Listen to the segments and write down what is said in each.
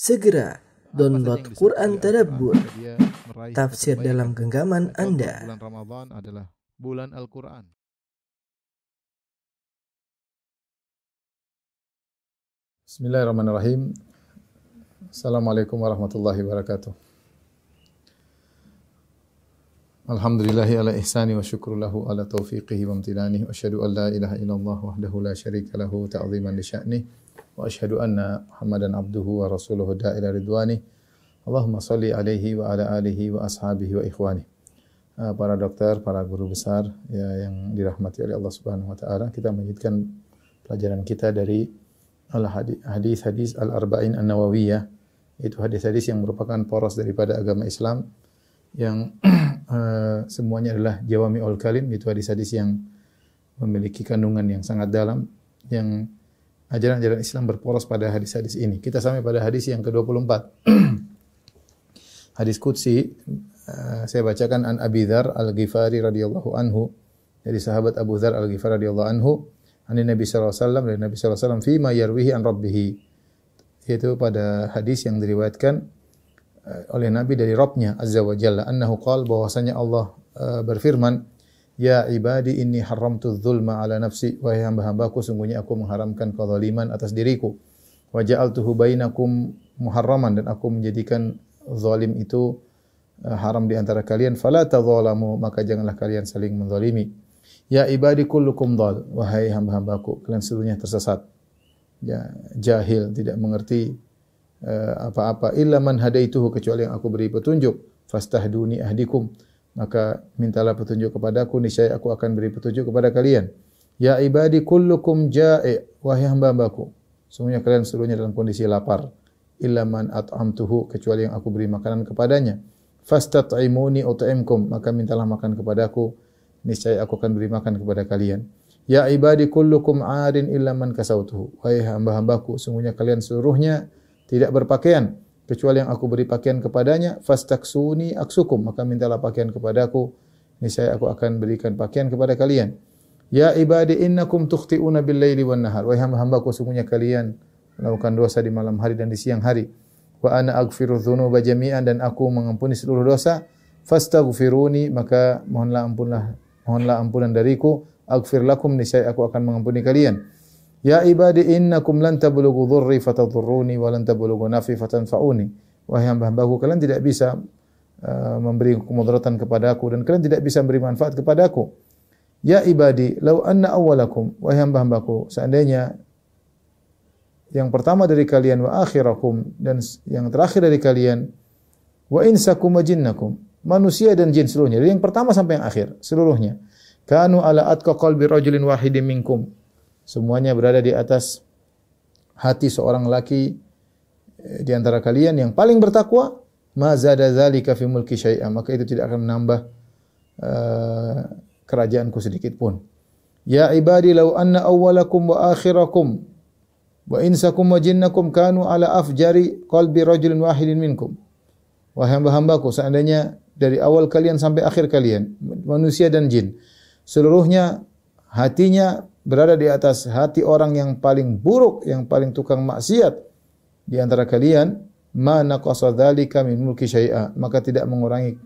Segera download Quran Tadabbur Tafsir dalam genggaman Anda. Bulan Ramadan adalah bulan Al-Quran. Bismillahirrahmanirrahim. Assalamualaikum warahmatullahi wabarakatuh. Alhamdulillahi ala ihsani wa syukrulahu ala taufiqihi wa amtinani. Wa asyhadu an la ilaha illallah wahdahu la syarika lahu ta'ziman li sya'nih. Wa asyhadu anna Muhammadan abduhu wa rasuluhu da'ila ridwani. Allahumma salli alaihi wa ala alihi wa ashabihi wa ikhwani. Para dokter, para guru besar ya, yang dirahmati oleh Allah Subhanahu wa taala, kita melanjutkan pelajaran kita dari hadis-hadis al-Arbain an-Nawawiyah, itu hadis-hadis yang merupakan poros daripada agama Islam yang semuanya adalah jawami'ul kalim, itu hadis-hadis yang memiliki kandungan yang sangat dalam, yang ajaran-ajaran Islam berporos pada hadis-hadis ini. Kita sampai pada hadis yang ke-24. Hadis Qudsi, saya bacakan an Abu Dharr al-Ghifari radhiyallahu anhu, dari sahabat Abu Dharr al-Ghifari radhiyallahu anhu, dari Nabi sallallahu alaihi wasallam, dari Nabi sallallahu alaihi wasallam fima yarwihi an rabbih, yaitu pada hadis yang diriwayatkan oleh Nabi dari Rabbnya azza wa jalla, annahu qala, bahwasanya Allah berfirman, ya ibadi inni haramtu dzulma ala nafsi, wahai hamba-hambaku, sungguhnya aku mengharamkan kezaliman atas diriku, wa ja'altuhu bainakum muharraman, dan aku menjadikan zalim itu haram di antara kalian, fala tadzalamu, maka janganlah kalian saling menzalimi. Ya ibadi kullukum dhal, wahai hamba-hambaku, kalian seluruhnya tersesat, ya, jahil, tidak mengerti apa-apa. Illa man hadaituhu, kecuali yang aku beri petunjuk. Fastahduni ahdikum, maka mintalah petunjuk kepadaku, niscaya aku akan beri petunjuk kepada kalian. Ya ibadi kullukum ja'i, wahai hamba-hambaku, sungguhnya kalian seluruhnya dalam kondisi lapar. Illa man at'amtuhu, kecuali yang aku beri makanan kepadanya. Fastat'imuni ut'imkum, maka mintalah makan kepadaku, niscaya aku akan beri makan kepada kalian. Ya ibadi kullukum 'arin illa man kasautuhu, wahai hamba-hambaku, sungguhnya kalian seluruhnya tidak berpakaian kecuali yang aku beri pakaian kepadanya. Fastaksuni aksukum, maka mintalah pakaian kepadaku, niscaya aku akan berikan pakaian kepada kalian. Ya ibadi innakum tukhti'una bil-laili wan-nahar, wahai hamba-hambaku, sungguhnya kalian melakukan dosa di malam hari dan di siang hari. Wa ana aghfiru dzunuba jami'an, dan aku mengampuni seluruh dosa. Fastaghfiruni, maka mohonlah ampunan dariku. Aghfir lakum, niscaya aku akan mengampuni kalian. Ya ibadi innakum lan tablughu dhurri fatadhurruni wa lan tablughu nafi fatanfa'uni, wahai hamba-hambaku, kalian tidak bisa memberi kemudaratan kepadaku dan kalian tidak bisa memberi manfaat kepadaku. Ya ibadi law anna awwalakum, wahai hamba-hambaku, seandainya yang pertama dari kalian, wa akhirakum, dan yang terakhir dari kalian, wa insakum wa jinnakum, manusia dan jin seluruhnya, dari yang pertama sampai yang akhir seluruhnya, kanu ala atqa qalbi rajulin wahidin minkum, semuanya berada di atas hati seorang laki di antara kalian yang paling bertakwa, ma zada zalika fi mulki syai'a, maka itu tidak akan menambah kerajaanku sedikit pun. Ya ibadi law anna awwalakum wa akhirakum wa insakum wa jinnakum kanu ala afjari qalbi rajulin wahidin minkum, wahai hamba-hambaku, seandainya dari awal kalian sampai akhir kalian, manusia dan jin seluruhnya, hatinya berada di atas hati orang yang paling buruk, yang paling tukang maksiat di antara kalian, ma naqasa dzalika min mulki syai'a, maka tidak mengurangi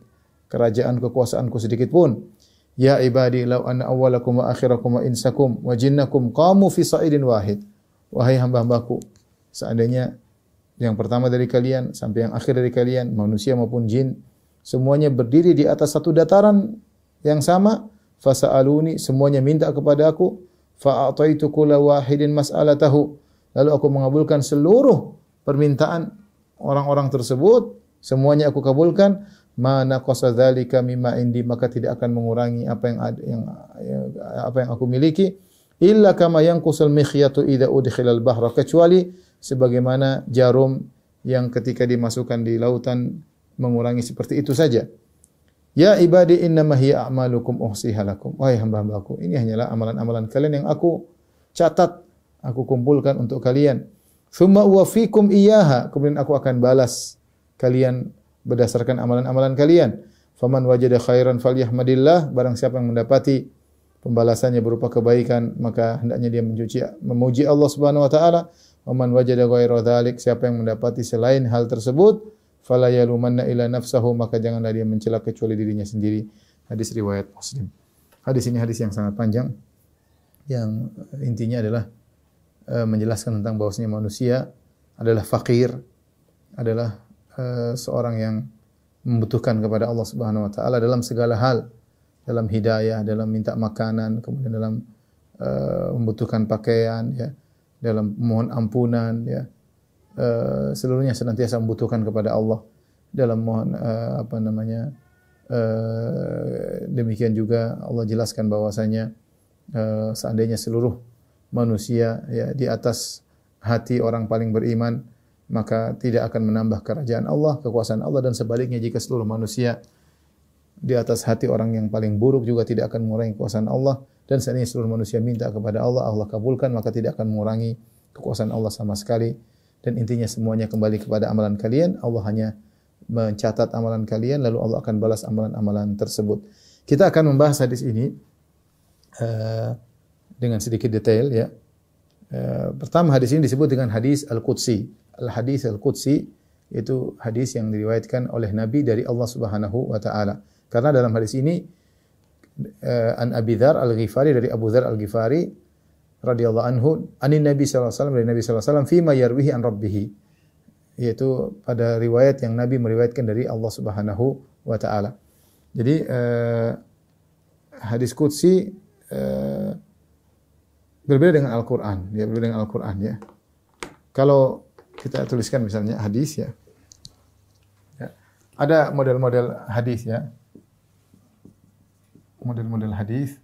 kerajaan kekuasaanku sedikit pun. Ya ibadi law anna awwalakum wa akhirakum wa insakum wa jinnakum qamu fi sa'idin wahid, wahai hamba-hambaku, seandainya yang pertama dari kalian sampai yang akhir dari kalian, manusia maupun jin, semuanya berdiri di atas satu dataran yang sama. Fasa'aluni, semuanya minta kepada aku. Fa'ataitu kulla wahidin mas'alatahu, lalu aku mengabulkan seluruh permintaan orang-orang tersebut, semuanya aku kabulkan. Ma naqasa dzalika mimma indi, maka tidak akan mengurangi apa yang aku miliki. Illa kama yanqusul mikhyatu idza udkhilal bahra, kecuali sebagaimana jarum yang ketika dimasukkan di lautan mengurangi, seperti itu saja. Ya ibadi innama hiya a'malukum uhsiha lakum, wahai hamba-hambaku, ini hanyalah amalan-amalan kalian yang aku catat, aku kumpulkan untuk kalian. Tsumma uwaffikum iyyaha, kemudian aku akan balas kalian berdasarkan amalan-amalan kalian. Faman wajada khairan falyahmadillah, barang siapa yang mendapati pembalasannya berupa kebaikan, maka hendaknya dia memuji Allah Subhanahu wa taala. Waman wajada ghayra dzalik, siapa yang mendapati selain hal tersebut, fala yalumanna ila nafsahu, maka janganlah dia mencela kecuali dirinya sendiri. Hadis riwayat Muslim. Hadis ini hadis yang sangat panjang, yang intinya adalah menjelaskan tentang bahwasanya manusia adalah fakir, adalah seorang yang membutuhkan kepada Allah Subhanahu wa taala dalam segala hal, dalam hidayah, dalam minta makanan, kemudian dalam membutuhkan pakaian, ya, dalam mohon ampunan, ya, seluruhnya senantiasa membutuhkan kepada Allah, dalam mohon demikian juga Allah jelaskan bahwasanya seandainya seluruh manusia, ya, di atas hati orang paling beriman, maka tidak akan menambah kerajaan Allah, kekuasaan Allah, dan sebaliknya jika seluruh manusia di atas hati orang yang paling buruk juga tidak akan mengurangi kekuasaan Allah, dan seandainya seluruh manusia minta kepada Allah, Allah kabulkan, maka tidak akan mengurangi kekuasaan Allah sama sekali. Dan intinya semuanya kembali kepada amalan kalian. Allah hanya mencatat amalan kalian, lalu Allah akan balas amalan-amalan tersebut. Kita akan membahas hadis ini dengan sedikit detail, ya. Pertama, hadis ini disebut dengan hadis al-Qudsi. Al-hadis al-Qudsi itu hadis yang diriwayatkan oleh Nabi dari Allah Subhanahu wa taala. Karena dalam hadis ini an Abi Dharr al-Ghifari, dari Abu Dharr al-Ghifari radhiyallahu anhu, anin Nabi sallallahu alaihi wasallam, dari Nabi sallallahu alaihi wasallam, fima yarwihi an rabbih, yaitu pada riwayat yang Nabi meriwayatkan dari Allah Subhanahu wa taala. Jadi hadis qudsi berbeda dengan Al-Qur'an, ya, berbeda dengan Al-Qur'an, ya. Kalau kita tuliskan misalnya hadis, ya. Ya. Ada model-model hadis, ya. Model-model hadis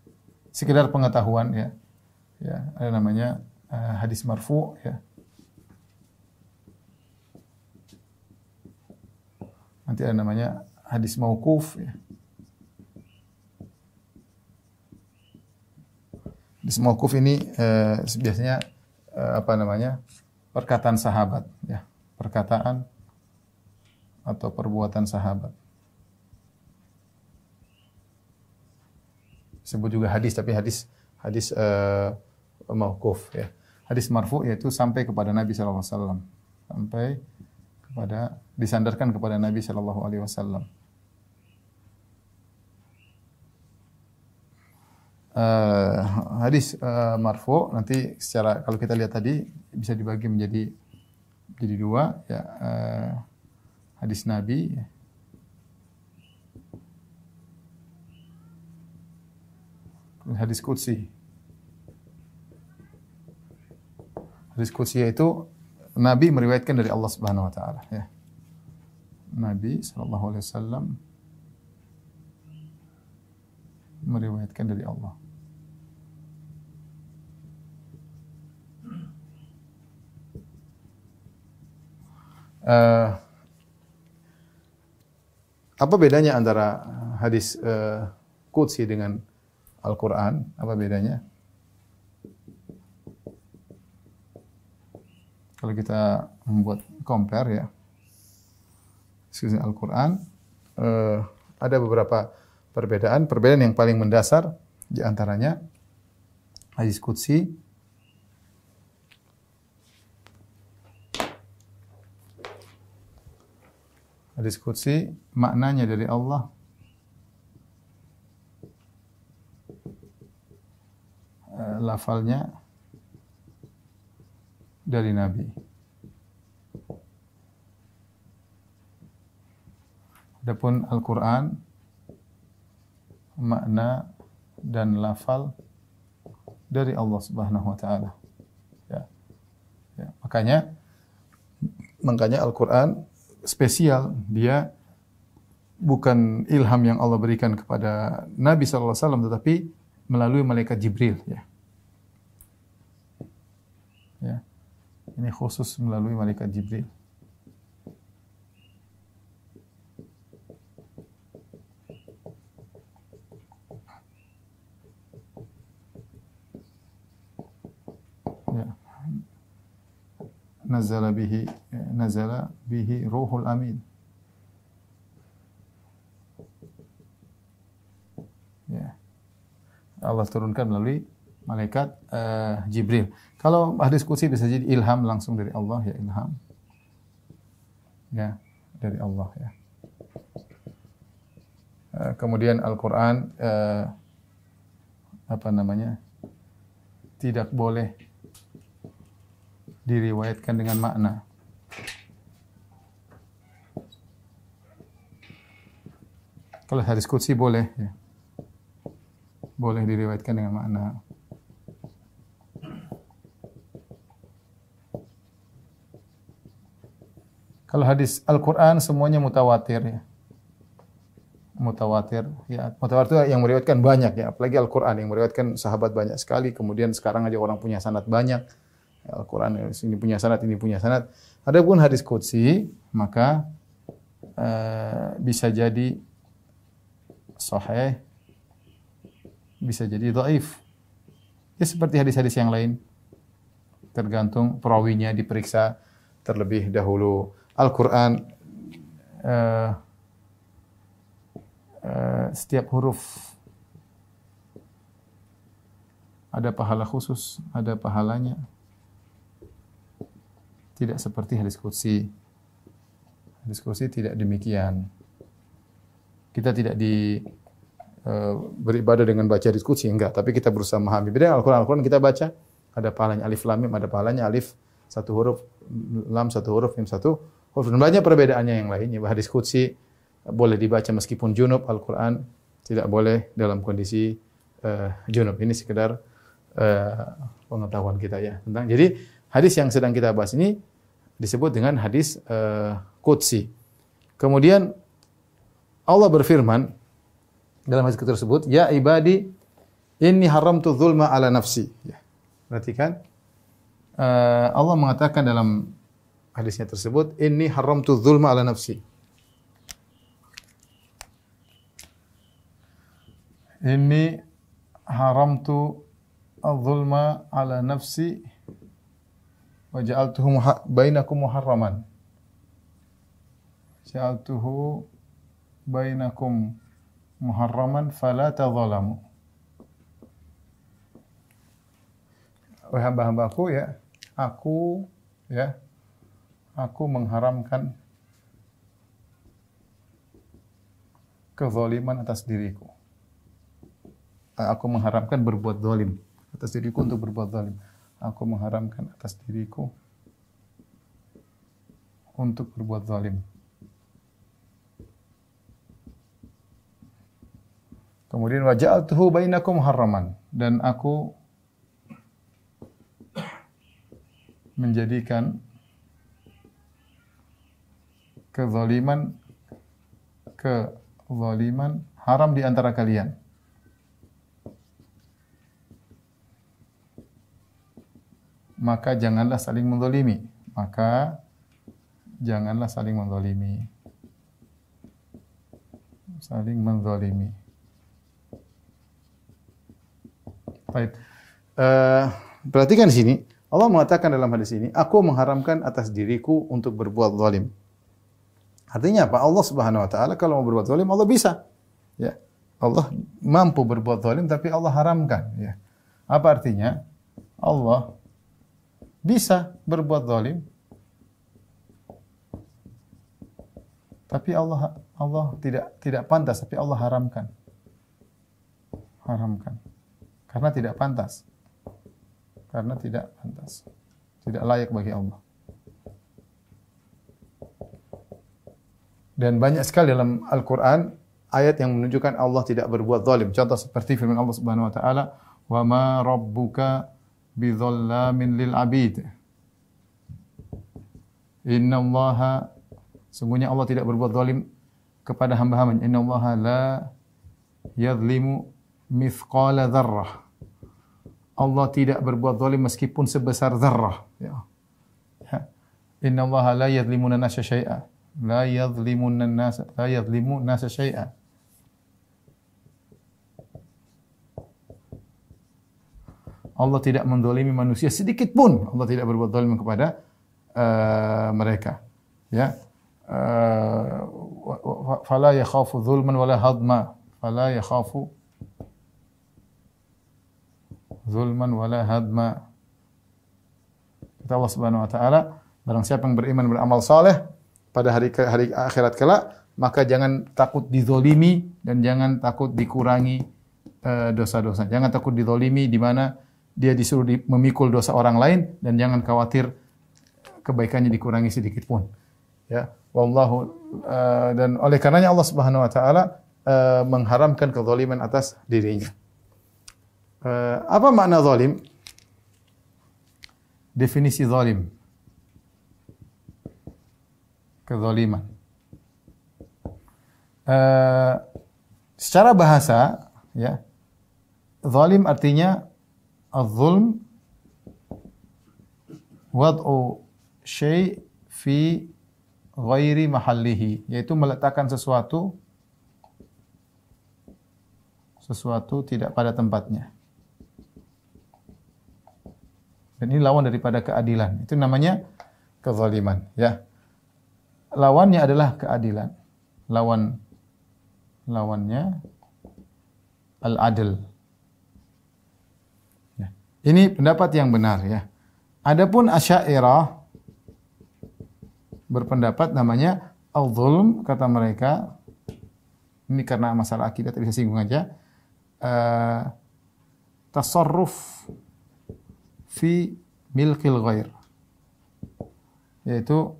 sekedar pengetahuan, ya. Ya, ada namanya hadis marfu, ya. Nanti ada namanya hadis mauquf, ya. Hadis mauquf ini biasanya perkataan sahabat, ya, perkataan atau perbuatan sahabat. Sebut juga hadis, tapi hadis mauquf, ya. Hadis marfu yaitu sampai kepada Nabi sallallahu alaihi wasallam, sampai kepada, disandarkan kepada Nabi sallallahu alaihi wasallam. Hadis marfu nanti secara, kalau kita lihat tadi bisa dibagi menjadi dua, ya, hadis Nabi, hadis qudsi. Hadis qudsi yaitu Nabi meriwayatkan dari Allah Subhanahu wa taala, ya. Nabi sallallahu alaihi wasallam meriwayatkan dari Allah. Apa bedanya antara hadis qudsi dengan Al-Qur'an? Apa bedanya? Kalau kita membuat compare, ya, Al-Qur'an, ada beberapa perbedaan yang paling mendasar, di antaranya hadis qudsi maknanya dari Allah. Lafalnya dari Nabi. Adapun Al-Qur'an, makna dan lafal dari Allah Subhanahu wa taala. Ya. Ya, makanya Al-Qur'an spesial, dia bukan ilham yang Allah berikan kepada Nabi sallallahu alaihi wasallam, tetapi melalui malaikat Jibril, ya. Ya. Ini khusus melalui malaikat Jibril. Ya. Nazala bihi ruhul amin. Ya. Allah turunkan melalui malaikat Jibril. Kalau hadis qudsi bisa jadi ilham langsung dari Allah, ya ilham. Ya, dari Allah ya. Kemudian Al-Qur'an apa namanya? Tidak boleh diriwayatkan dengan makna. Kalau hadis qudsi boleh ya. Boleh diriwayatkan dengan makna. Kalau hadis Al-Qur'an semuanya mutawatir ya. Mutawatir ya, mutawatir yang meriwayatkan banyak ya, apalagi Al-Qur'an yang meriwayatkan sahabat banyak sekali, kemudian sekarang aja orang punya sanad banyak. Ya, Al-Qur'an ini punya sanad, ini punya sanad. Adapun hadis qudsi maka bisa jadi sahih, bisa jadi dhaif. Ya seperti hadis-hadis yang lain. Tergantung perawinya diperiksa terlebih dahulu. Al-Qur'an setiap huruf ada pahala khusus, ada pahalanya. Tidak seperti hadis qudsi. Hadis qudsi tidak demikian. Kita tidak beribadah dengan baca hadis qudsi, enggak. Tapi kita berusaha memahami. Beda Al-Quran kita baca, ada pahalanya. Alif lam mim, ada pahalanya. Alif satu huruf, lam satu huruf, mim satu huruf. Dan banyak perbedaannya yang lainnya. Hadis qudsi boleh dibaca meskipun junub, Al-Quran tidak boleh dalam kondisi junub. Ini sekedar pengetahuan kita ya tentang. Jadi hadis yang sedang kita bahas ini disebut dengan hadis qudsi. Kemudian Allah berfirman dalam hadis tersebut, "Ya ibadi, inni haramtu dzulma ala nafsi." Ya. Perhatikan Allah mengatakan dalam hadisnya tersebut, "Inni haramtu dzulma ala nafsi." Inni haramtu al-zulma ala nafsi wa ja'altuhu bainakum muharraman. Ja'altuhu bainakum muharraman fala tadzalamu. Wahai hamba-hambaku ya, aku mengharamkan kezaliman atas diriku. Aku mengharamkan berbuat zalim atas diriku untuk berbuat zalim. Aku mengharamkan atas diriku untuk berbuat zalim. Kemudian wa ja'altuhu bainakum muharraman, dan aku menjadikan kezaliman haram di antara kalian. Maka janganlah saling menzalimi. Saling menzalimi. Baik. Perhatikan di sini, Allah mengatakan dalam hadis ini, aku mengharamkan atas diriku untuk berbuat zalim. Artinya apa? Allah Subhanahu wa taala kalau mau berbuat zalim, Allah bisa. Ya. Allah mampu berbuat zalim tapi Allah haramkan, ya. Apa artinya? Allah bisa berbuat zalim, tapi Allah tidak pantas, tapi Allah haramkan, karena tidak pantas, tidak layak bagi Allah. Dan banyak sekali dalam Al-Quran ayat yang menunjukkan Allah tidak berbuat zalim. Contoh seperti firman Allah Subhanahu Wa Taala, "Wa ma Rabbuka bidzallamin lil abid." Innallaha, sungguhnya Allah tidak berbuat zalim kepada hamba-hambanya. Innallaha la yadhlimu mithqala dzarrah. Allah tidak berbuat zalim meskipun sebesar dzarrah. Ya. Innallaha la yadhlimuna nasa syai'a. La yadhlimu nasa syai'a. Allah tidak mendolimi manusia sedikit pun. Allah tidak berbuat zalim kepada mereka. Ya, fala yakhafu zulman wala hadma. Fala yakhafu zulman wala hadma. Kata Allah Subhanahu wa taala, barang siapa yang beriman beramal saleh pada hari akhirat kelak, maka jangan takut dizolimi dan jangan takut dikurangi dosa-dosa. Jangan takut dizolimi di mana dia disuruh memikul dosa orang lain, dan jangan khawatir kebaikannya dikurangi sedikit pun. Ya, wallahu dan oleh karenanya Allah Subhanahu wa taala mengharamkan kezaliman atas dirinya. Apa makna zalim? Definisi zalim. Kezaliman. Secara bahasa, ya, zalim artinya az-zulm wad'u syai' fi ghairi mahallihi, yaitu meletakkan sesuatu tidak pada tempatnya. Dan ini lawan daripada keadilan. Itu namanya kezaliman, ya. Lawannya adalah keadilan. Lawannya al-adl. Ya. Ini pendapat yang benar, ya. Adapun Asy'ariyah berpendapat namanya al-zulm, kata mereka. Ini karena masalah akidah tadi saya singgung aja. Tasarruf fi milkil ghair, yaitu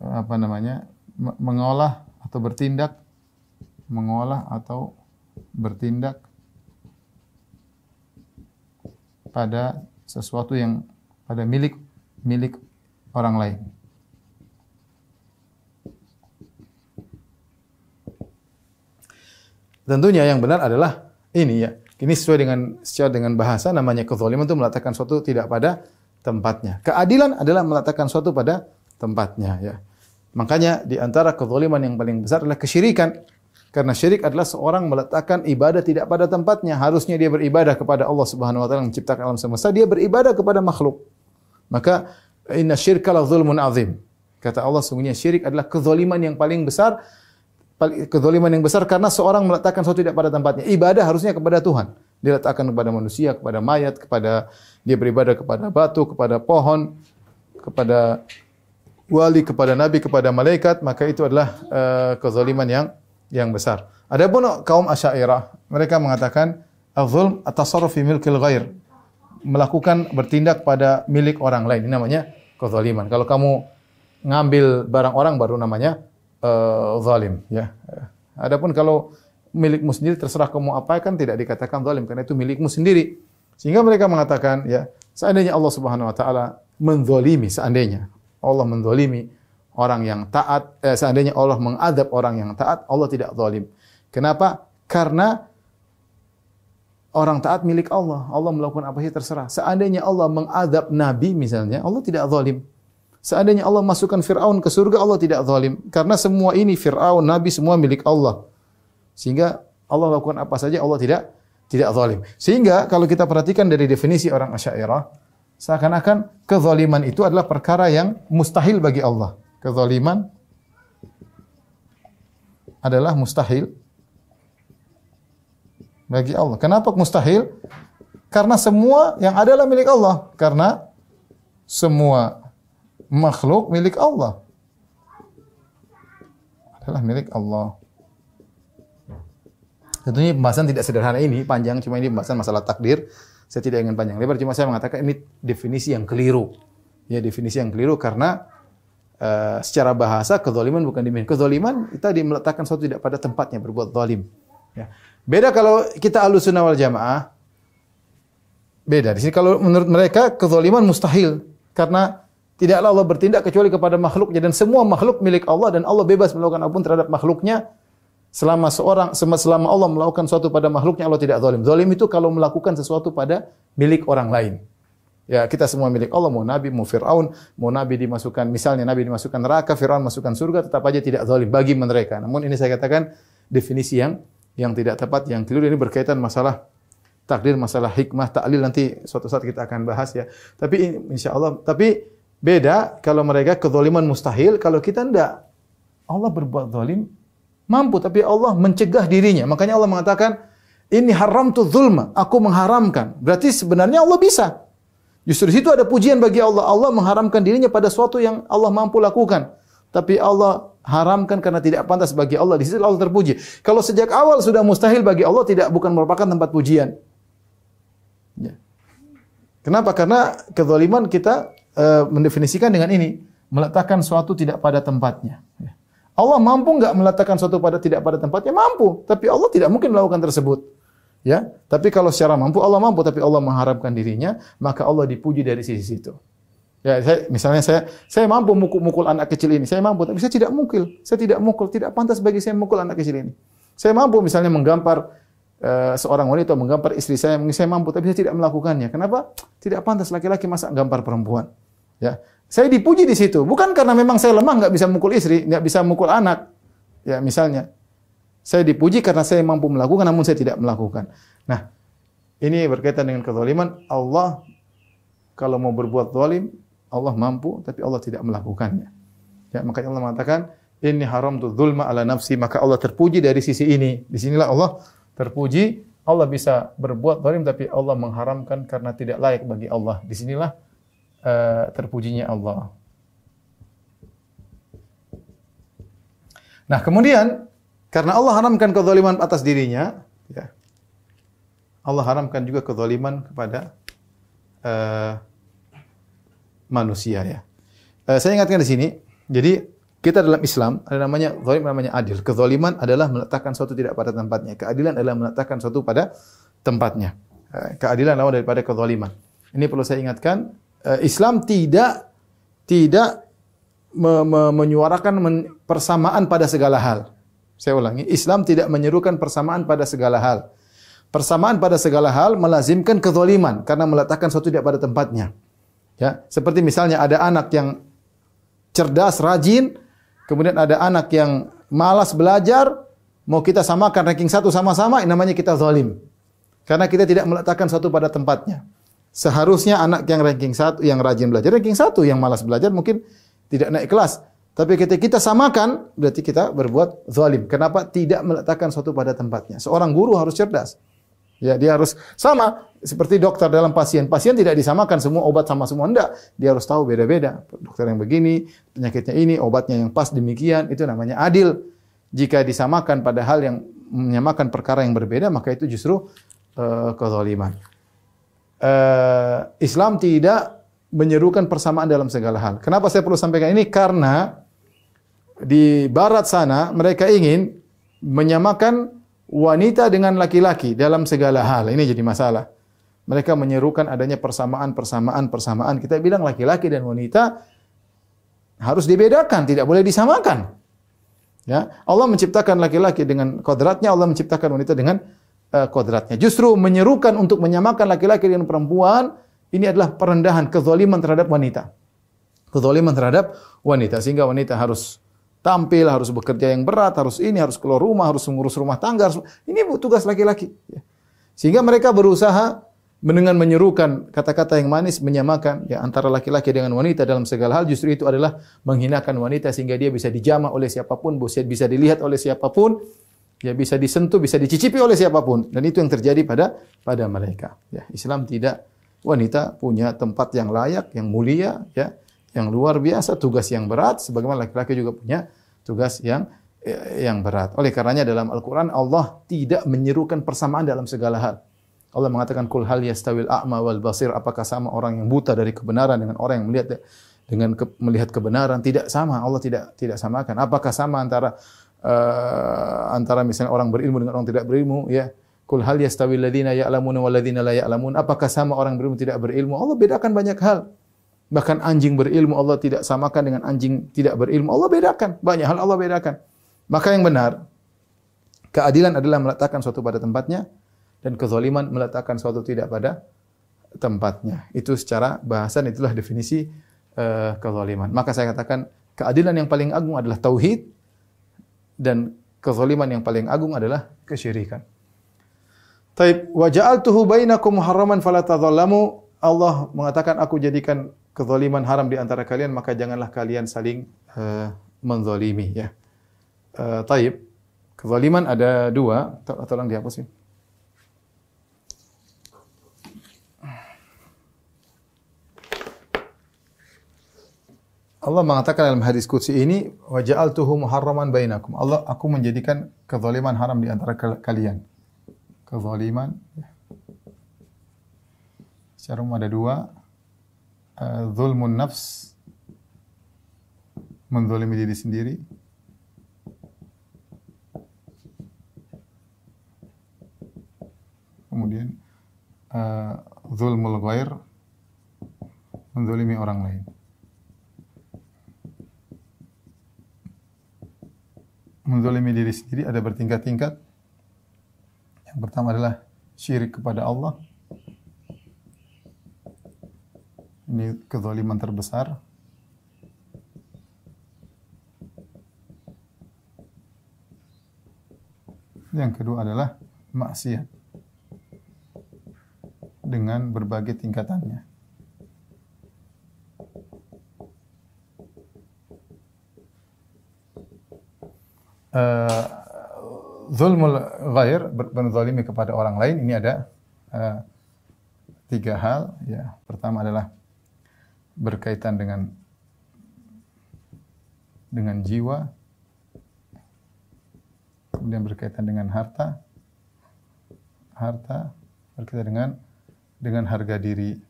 apa namanya, mengolah atau bertindak pada sesuatu yang pada milik orang lain. Tentunya yang benar adalah ini, ya. Ini sesuai dengan bahasa, namanya kezaliman itu meletakkan sesuatu tidak pada tempatnya. Keadilan adalah meletakkan sesuatu pada tempatnya, ya. Makanya di antara kezaliman yang paling besar adalah kesyirikan. Karena syirik adalah seorang meletakkan ibadah tidak pada tempatnya. Harusnya dia beribadah kepada Allah Subhanahu wa taala yang menciptakan alam semesta, dia beribadah kepada makhluk. Maka inna syirka la zulmun azim. Kata Allah, sungguhnya syirik adalah kezaliman yang paling besar. Kezaliman yang besar karena seorang meletakkan sesuatu tidak pada tempatnya. Ibadah harusnya kepada Tuhan, diletakkan kepada manusia, kepada mayat, kepada dia beribadah kepada batu, kepada pohon, kepada wali, kepada nabi, kepada malaikat. Maka itu adalah kezaliman yang besar. Adapun kaum Asy'ariyah, mereka mengatakan az-zulm at-tasarruf fi milkil ghair, melakukan bertindak pada milik orang lain. Ini namanya kezaliman. Kalau kamu ngambil barang orang baru namanya zalim, ya. Adapun kalau milikmu sendiri, terserah kamu apa, kan tidak dikatakan zalim karena itu milikmu sendiri. Sehingga mereka mengatakan, ya, seandainya Allah Subhanahu wa taala menzalimi, seandainya Allah menzalimi orang yang taat, seandainya Allah mengadab orang yang taat, Allah tidak zalim. Kenapa? Karena orang taat milik Allah. Allah melakukan apa saja terserah. Seandainya Allah mengadab nabi misalnya, Allah tidak zalim. Seandainya Allah masukkan Fir'aun ke surga, Allah tidak zalim. Karena semua ini Fir'aun, Nabi, semua milik Allah. Sehingga Allah lakukan apa saja, Allah tidak zalim. Sehingga kalau kita perhatikan dari definisi orang Asy'ariyah, seakan-akan kezaliman itu adalah perkara yang mustahil bagi Allah. Kezaliman adalah mustahil bagi Allah. Kenapa mustahil? Karena semua yang adalah milik Allah. Karena semua makhluk milik Allah adalah milik Allah. Tentunya pembahasan tidak sederhana ini, panjang, cuma ini pembahasan masalah takdir. Saya tidak ingin panjang lebar, cuma saya mengatakan ini definisi yang keliru. Ya, definisi yang keliru karena secara bahasa kezaliman bukan dimiliki. Kezaliman kita meletakkan sesuatu tidak pada tempatnya, berbuat zalim. Ya. Beda kalau kita Ahlussunnah wal Jamaah. Beda. Di sini kalau menurut mereka kezaliman mustahil karena tidaklah Allah bertindak kecuali kepada makhluknya, dan semua makhluk milik Allah, dan Allah bebas melakukan apapun terhadap makhluknya selama Allah melakukan sesuatu pada makhluknya, Allah tidak zalim. Zalim itu kalau melakukan sesuatu pada milik orang lain. Ya, kita semua milik Allah, mau nabi, mau Fir'aun, mau nabi dimasukkan, misalnya nabi dimasukkan neraka, Fir'aun masukkan surga, tetap aja tidak zalim bagi mereka. Namun ini saya katakan definisi yang tidak tepat, yang keliru. Ini berkaitan masalah takdir, masalah hikmah, ta'lil, nanti suatu saat kita akan bahas, ya. Tapi insyaallah, tapi beda kalau mereka kezaliman mustahil, kalau kita tidak. Allah berbuat zalim mampu, tapi Allah mencegah dirinya. Makanya Allah mengatakan Ini haram tu zulma, aku mengharamkan. Berarti sebenarnya Allah bisa. Justru di situ ada pujian bagi Allah. Allah mengharamkan dirinya pada suatu yang Allah mampu lakukan. Tapi Allah haramkan karena tidak pantas bagi Allah. Di situ Allah terpuji. Kalau sejak awal sudah mustahil bagi Allah, tidak bukan merupakan tempat pujian. Ya. Kenapa? Karena kezaliman kita mendefinisikan dengan ini. Meletakkan suatu tidak pada tempatnya. Ya. Allah mampu enggak meletakkan suatu pada tidak pada tempatnya? Mampu. Tapi Allah tidak mungkin melakukan tersebut. Ya, tapi kalau secara mampu Allah mampu, tapi Allah mengharapkan dirinya, maka Allah dipuji dari sisi itu. Ya, misalnya saya mampu mukul anak kecil ini, saya mampu, tapi saya tidak mukul, tidak pantas bagi saya mukul anak kecil ini. Saya mampu misalnya menggampar seorang wanita, menggampar istri saya, mungkin saya mampu, tapi saya tidak melakukannya. Kenapa? Tidak pantas laki-laki masa gampar perempuan. Ya, saya dipuji di situ, bukan karena memang saya lemah nggak bisa mukul istri, nggak bisa mukul anak. Ya, misalnya. Saya dipuji karena saya mampu melakukan, namun saya tidak melakukan. Nah, ini berkaitan dengan kezaliman. Allah kalau mau berbuat zalim, Allah mampu, tapi Allah tidak melakukannya. Ya, makanya Allah mengatakan, "Inni haramtu dzulma ala nafsi." Maka Allah terpuji dari sisi ini. Di sinilah Allah terpuji. Allah bisa berbuat zalim, tapi Allah mengharamkan karena tidak layak bagi Allah. Di sinilah terpujinya Allah. Nah, kemudian karena Allah haramkan kezaliman atas dirinya, ya. Allah haramkan juga kezaliman kepada manusia. Ya. Saya ingatkan di sini. Jadi kita dalam Islam ada namanya zalim, namanya adil. Kezaliman adalah meletakkan suatu tidak pada tempatnya. Keadilan adalah meletakkan suatu pada tempatnya. Keadilan lawan daripada kezaliman. Ini perlu saya ingatkan. Islam tidak menyuarakan persamaan pada segala hal. Saya ulangi, Islam tidak menyerukan persamaan pada segala hal. Persamaan pada segala hal melazimkan kezaliman karena meletakkan suatu tidak pada tempatnya. Ya, seperti misalnya ada anak yang cerdas, rajin, kemudian ada anak yang malas belajar, mau kita samakan ranking 1 sama-sama, namanya kita zalim. Karena kita tidak meletakkan suatu pada tempatnya. Seharusnya anak yang ranking 1 yang rajin belajar, ranking 1 yang malas belajar mungkin tidak naik kelas. Tapi ketika kita samakan, berarti kita berbuat zalim. Kenapa? Tidak meletakkan suatu pada tempatnya. Seorang guru harus cerdas. Ya, dia harus sama seperti dokter dalam pasien. Pasien tidak disamakan semua obat sama semua, enggak. Dia harus tahu beda-beda. Dokter yang begini, penyakitnya ini, obatnya yang pas demikian, itu namanya adil. Jika disamakan pada hal yang menyamakan perkara yang berbeda, maka itu justru kezaliman. Islam tidak menyerukan persamaan dalam segala hal. Kenapa saya perlu sampaikan ini? Karena di barat sana mereka ingin menyamakan wanita dengan laki-laki dalam segala hal. Ini jadi masalah. Mereka menyerukan adanya persamaan. Kita bilang laki-laki dan wanita harus dibedakan, tidak boleh disamakan. Ya, Allah menciptakan laki-laki dengan kodratnya, Allah menciptakan wanita dengan kodratnya. Justru menyerukan untuk menyamakan laki-laki dengan perempuan, ini adalah perendahan, kezaliman terhadap wanita. Kezaliman terhadap wanita, sehingga wanita harus tampil, harus bekerja yang berat, harus ini, harus keluar rumah, harus mengurus rumah tangga. Ini tugas laki-laki. Sehingga mereka berusaha dengan menyerukan kata-kata yang manis, menyamakan ya, antara laki-laki dengan wanita dalam segala hal. Justru itu adalah menghinakan wanita sehingga dia bisa dijamah oleh siapapun, bisa dilihat oleh siapapun, ya, bisa disentuh, bisa dicicipi oleh siapapun. Dan itu yang terjadi pada mereka. Ya, Islam tidak. Wanita punya tempat yang layak, yang mulia, ya, yang luar biasa, tugas yang berat, sebagaimana laki-laki juga punya tugas yang berat. Oleh karenanya dalam Al-Quran Allah tidak menyerukan persamaan dalam segala hal. Allah mengatakan kul hal yastawil a'ma wal basir, apakah sama orang yang buta dari kebenaran dengan orang yang melihat melihat kebenaran? Tidak sama, Allah tidak samakan. Apakah sama antara misalnya orang berilmu dengan orang tidak berilmu, ya? Kul hal yastawil ladzina ya'lamuna wal ladzina la ya'lamun, apakah sama orang berilmu tidak berilmu? Allah bedakan banyak hal. Bahkan anjing berilmu Allah tidak samakan dengan anjing tidak berilmu. Allah bedakan banyak hal, Allah bedakan. Maka yang benar, keadilan adalah meletakkan suatu pada tempatnya, dan kezaliman meletakkan suatu tidak pada tempatnya. Itu secara bahasan, itulah definisi kezaliman. Maka saya katakan keadilan yang paling agung adalah tauhid, dan kezaliman yang paling agung adalah kesyirikan. Taib, wa ja'altuhu bainakum muharraman fala tadhallamu. Allah mengatakan aku jadikan kezaliman haram di antara kalian, maka janganlah kalian saling menzalimi, ya. Taib, kezaliman ada dua. Tolong dihapus ini. Allah mengatakan dalam hadis qudsi ini, wa ja'altuhu muharraman bainakum. Allah, aku menjadikan kezaliman haram di antara kalian. Kezaliman secara umum ada dua. Zulmun nafs, menzalimi diri sendiri. Kemudian zulmul ghair, menzalimi orang lain. Menzalimi diri sendiri ada bertingkat-tingkat. Yang pertama adalah syirik kepada Allah. Ini kezaliman terbesar. Yang kedua adalah maksiat dengan berbagai tingkatannya. Zulmul ghair, menzalimi kepada orang lain, ini ada tiga hal. Ya, pertama adalah berkaitan dengan jiwa, kemudian berkaitan dengan harta, berkaitan dengan harga diri.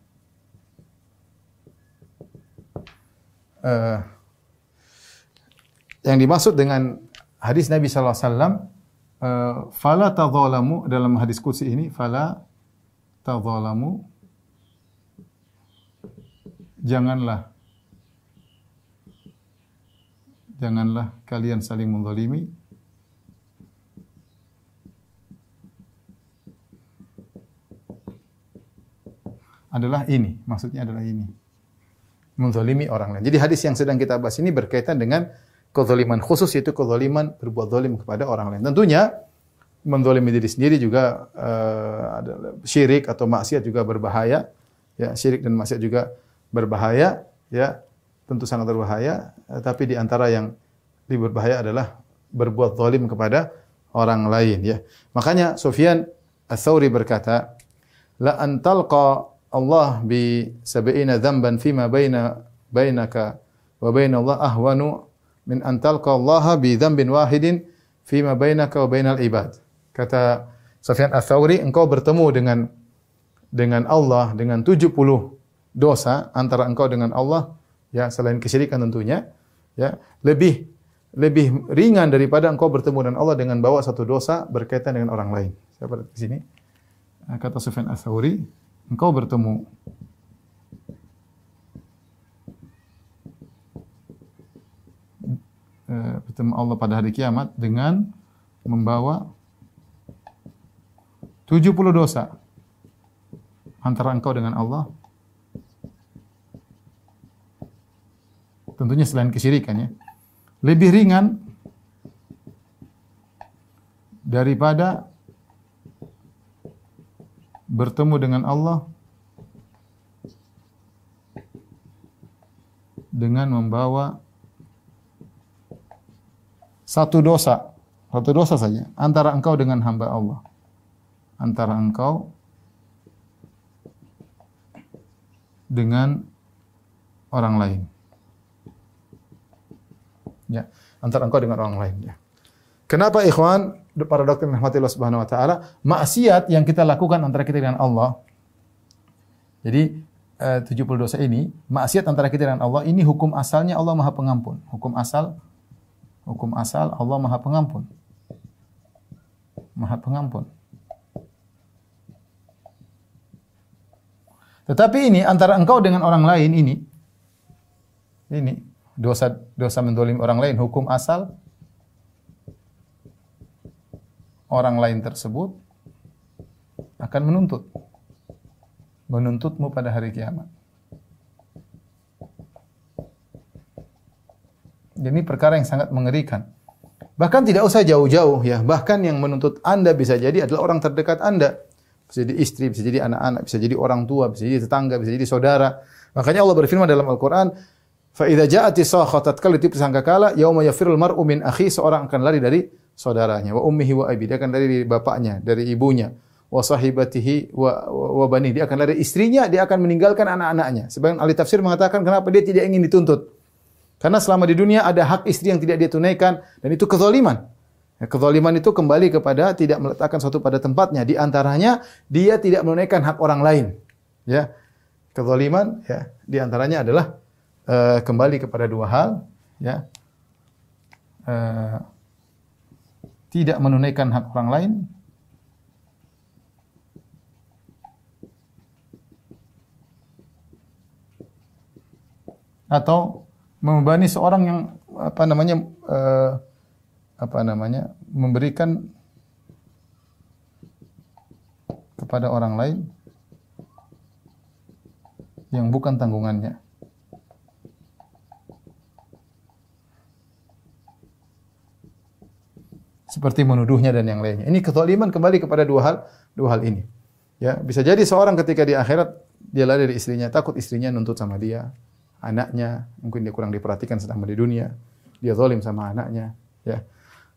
Yang dimaksud dengan hadis Nabi sallallahu alaihi wasallam, fala tadzalamu, dalam hadis qudsi ini, fala tadzalamu, janganlah kalian saling menzalimi. Adalah ini, maksudnya adalah ini, menzalimi orang lain. Jadi hadis yang sedang kita bahas ini berkaitan dengan kezaliman khusus, yaitu kezaliman berbuat zalim kepada orang lain. Tentunya menzalimi diri sendiri juga syirik atau maksiat juga berbahaya. Ya, syirik dan maksiat juga berbahaya, ya, tentu sangat berbahaya. Tapi di antara yang lebih berbahaya adalah berbuat zalim kepada orang lain, ya. Makanya Sufyan al-Thawri berkata, la an talqa Allah bi sab'ina dzamban fi ma bainaka wa baina Allah ahwanu min an talqa Allah bi dzambin wahidin fi ma bainaka wa bainal ibad. Kata Sufyan al-Thawri, engkau bertemu dengan Allah dengan 70 dosa antara engkau dengan Allah, ya, selain kesyirikan tentunya, ya, lebih ringan daripada engkau bertemu dengan Allah dengan bawa satu dosa berkaitan dengan orang lain. Saya pada di sini, kata Sufyan al-Thawri, engkau bertemu Allah pada hari kiamat dengan membawa 70 dosa antara engkau dengan Allah, tentunya selain kesyirikannya, lebih ringan daripada bertemu dengan Allah dengan membawa satu dosa saja antara engkau dengan hamba Allah, antara engkau dengan orang lain. Ya, antara engkau dengan orang lain, ya. Kenapa, ikhwan, para dokter rahmatillah subhanahu wa ta'ala, maksiat yang kita lakukan antara kita dengan Allah, jadi 70 dosa ini, maksiat antara kita dengan Allah, ini hukum asalnya Allah Maha Pengampun. Hukum asal Allah Maha Pengampun. Maha Pengampun. Tetapi ini antara engkau dengan orang lain, ini dosa mendolimi orang lain, hukum asal orang lain tersebut akan menuntutmu pada hari kiamat. Jadi ini perkara yang sangat mengerikan. Bahkan tidak usah jauh-jauh, ya, bahkan yang menuntut Anda bisa jadi adalah orang terdekat Anda. Bisa jadi istri, bisa jadi anak-anak, bisa jadi orang tua, bisa jadi tetangga, bisa jadi saudara. Makanya Allah berfirman dalam Al-Qur'an, fa idza ja'ati sakhatat, kala itu sangkakala, yauma yafirul mar'u min akhi, seorang akan lari dari saudaranya, wa ummihi wa abi, dia akan lari dari bapaknya, dari ibunya, wa sahibatihi wa bani, dia akan lari dari istrinya, dia akan meninggalkan anak-anaknya. Sebagian ahli tafsir mengatakan kenapa dia tidak ingin dituntut. Karena selama di dunia ada hak istri yang tidak dia tunaikan, dan itu kezaliman. Kezaliman itu kembali kepada tidak meletakkan suatu pada tempatnya. Di antaranya, dia tidak menunaikan hak orang lain. Ya. Kezaliman, ya, di antaranya adalah kembali kepada dua hal. Ya. Tidak menunaikan hak orang lain. Atau membebani seorang yang memberikan kepada orang lain yang bukan tanggungannya. Seperti menuduhnya dan yang lainnya. Ini kezaliman kembali kepada dua hal ini. Ya, bisa jadi seorang ketika di akhirat dia lari dari istrinya, takut istrinya nuntut sama dia. Anaknya, mungkin dia kurang diperhatikan selama di dunia, dia zalim sama anaknya, ya,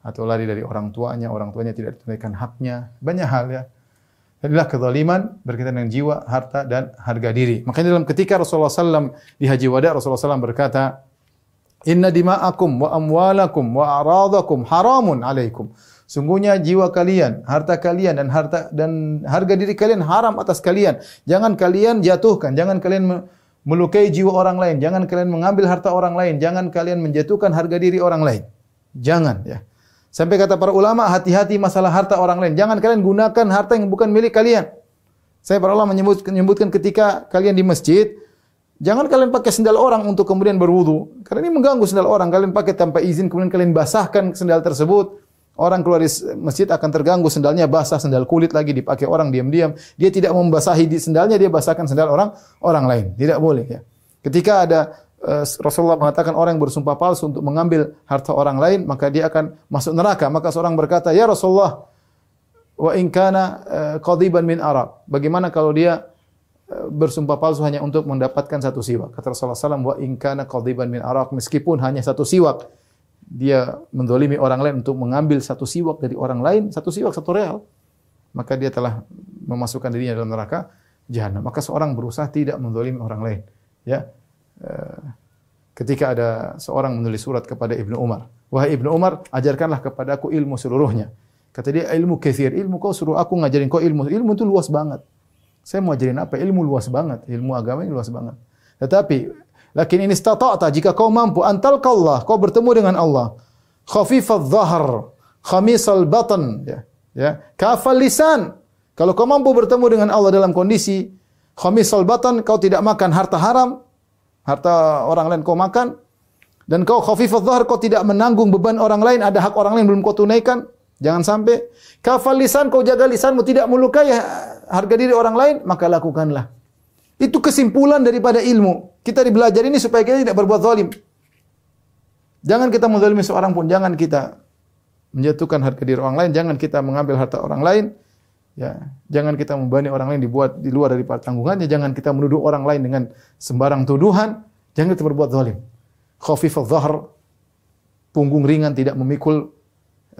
atau lari dari orang tuanya tidak ditunaikan haknya, banyak hal, ya. Inilah kezaliman berkaitan dengan jiwa, harta, dan harga diri. Makanya dalam ketika Rasulullah SAW di Haji Wada, Rasulullah SAW berkata, Inna dima'akum wa amwalakum wa a'radakum haramun alaikum. Sungguhnya jiwa kalian, harta kalian, dan harga diri kalian haram atas kalian. Jangan kalian jatuhkan, jangan kalian melukai jiwa orang lain, jangan kalian mengambil harta orang lain, jangan kalian menjatuhkan harga diri orang lain. Jangan, ya. Sampai kata para ulama, hati-hati masalah harta orang lain. Jangan kalian gunakan harta yang bukan milik kalian. Saya para ulama menyebutkan ketika kalian di masjid, jangan kalian pakai sendal orang untuk kemudian berwudu. Karena ini mengganggu sendal orang. Kalian pakai tanpa izin, kemudian kalian basahkan sendal tersebut. Orang keluar dari masjid akan terganggu, sendalnya basah, sendal kulit lagi dipakai orang diam-diam. Dia tidak membasahi sendalnya, dia basahkan sendal orang lain. Tidak boleh, ya. Ketika ada Rasulullah mengatakan orang yang bersumpah palsu untuk mengambil harta orang lain, maka dia akan masuk neraka. Maka seorang berkata, "Ya Rasulullah, wa in kana qadiban min Arab." Bagaimana kalau dia bersumpah palsu hanya untuk mendapatkan satu siwak? Kata Rasulullah SAW, "Wa in kana qadiban min Arab," meskipun hanya satu siwak. Dia mendolimi orang lain untuk mengambil satu siwak dari orang lain, satu siwak, satu real, maka dia telah memasukkan dirinya dalam neraka jahanam. Maka seorang berusaha tidak mendolimi orang lain. Ya, ketika ada seorang menulis surat kepada Ibnu Umar, "Wahai Ibnu Umar, ajarkanlah kepadaku ilmu seluruhnya." Kata dia, "Ilmu kathir, ilmu kau suruh aku ngajarin kau ilmu. Ilmu itu luas banget. Saya mau ajarin apa? Ilmu luas banget, ilmu agama ini luas banget. Tetapi lakin ini istata'ta, jika kau mampu, antalqallah, kau bertemu dengan Allah, khafifadh dhahr, khamisal batn, ya, ya, kafal lisan." Kalau kau mampu bertemu dengan Allah dalam kondisi khamisal batn, kau tidak makan harta haram, harta orang lain kau makan, dan kau khafifadh dhahr, kau tidak menanggung beban orang lain, ada hak orang lain belum kau tunaikan, jangan sampai. Kafal lisan, kau jaga lisanmu tidak melukai harga diri orang lain, maka lakukanlah. Itu kesimpulan daripada ilmu. Kita dibelajar ini supaya kita tidak berbuat zalim. Jangan kita menzalimi seorang pun, jangan kita menjatuhkan harga diri orang lain, jangan kita mengambil harta orang lain, ya, jangan kita membebani orang lain dibuat di luar dari tanggungannya, jangan kita menuduh orang lain dengan sembarang tuduhan, jangan kita berbuat zalim. Khafifadh dhahr, punggung ringan, tidak memikul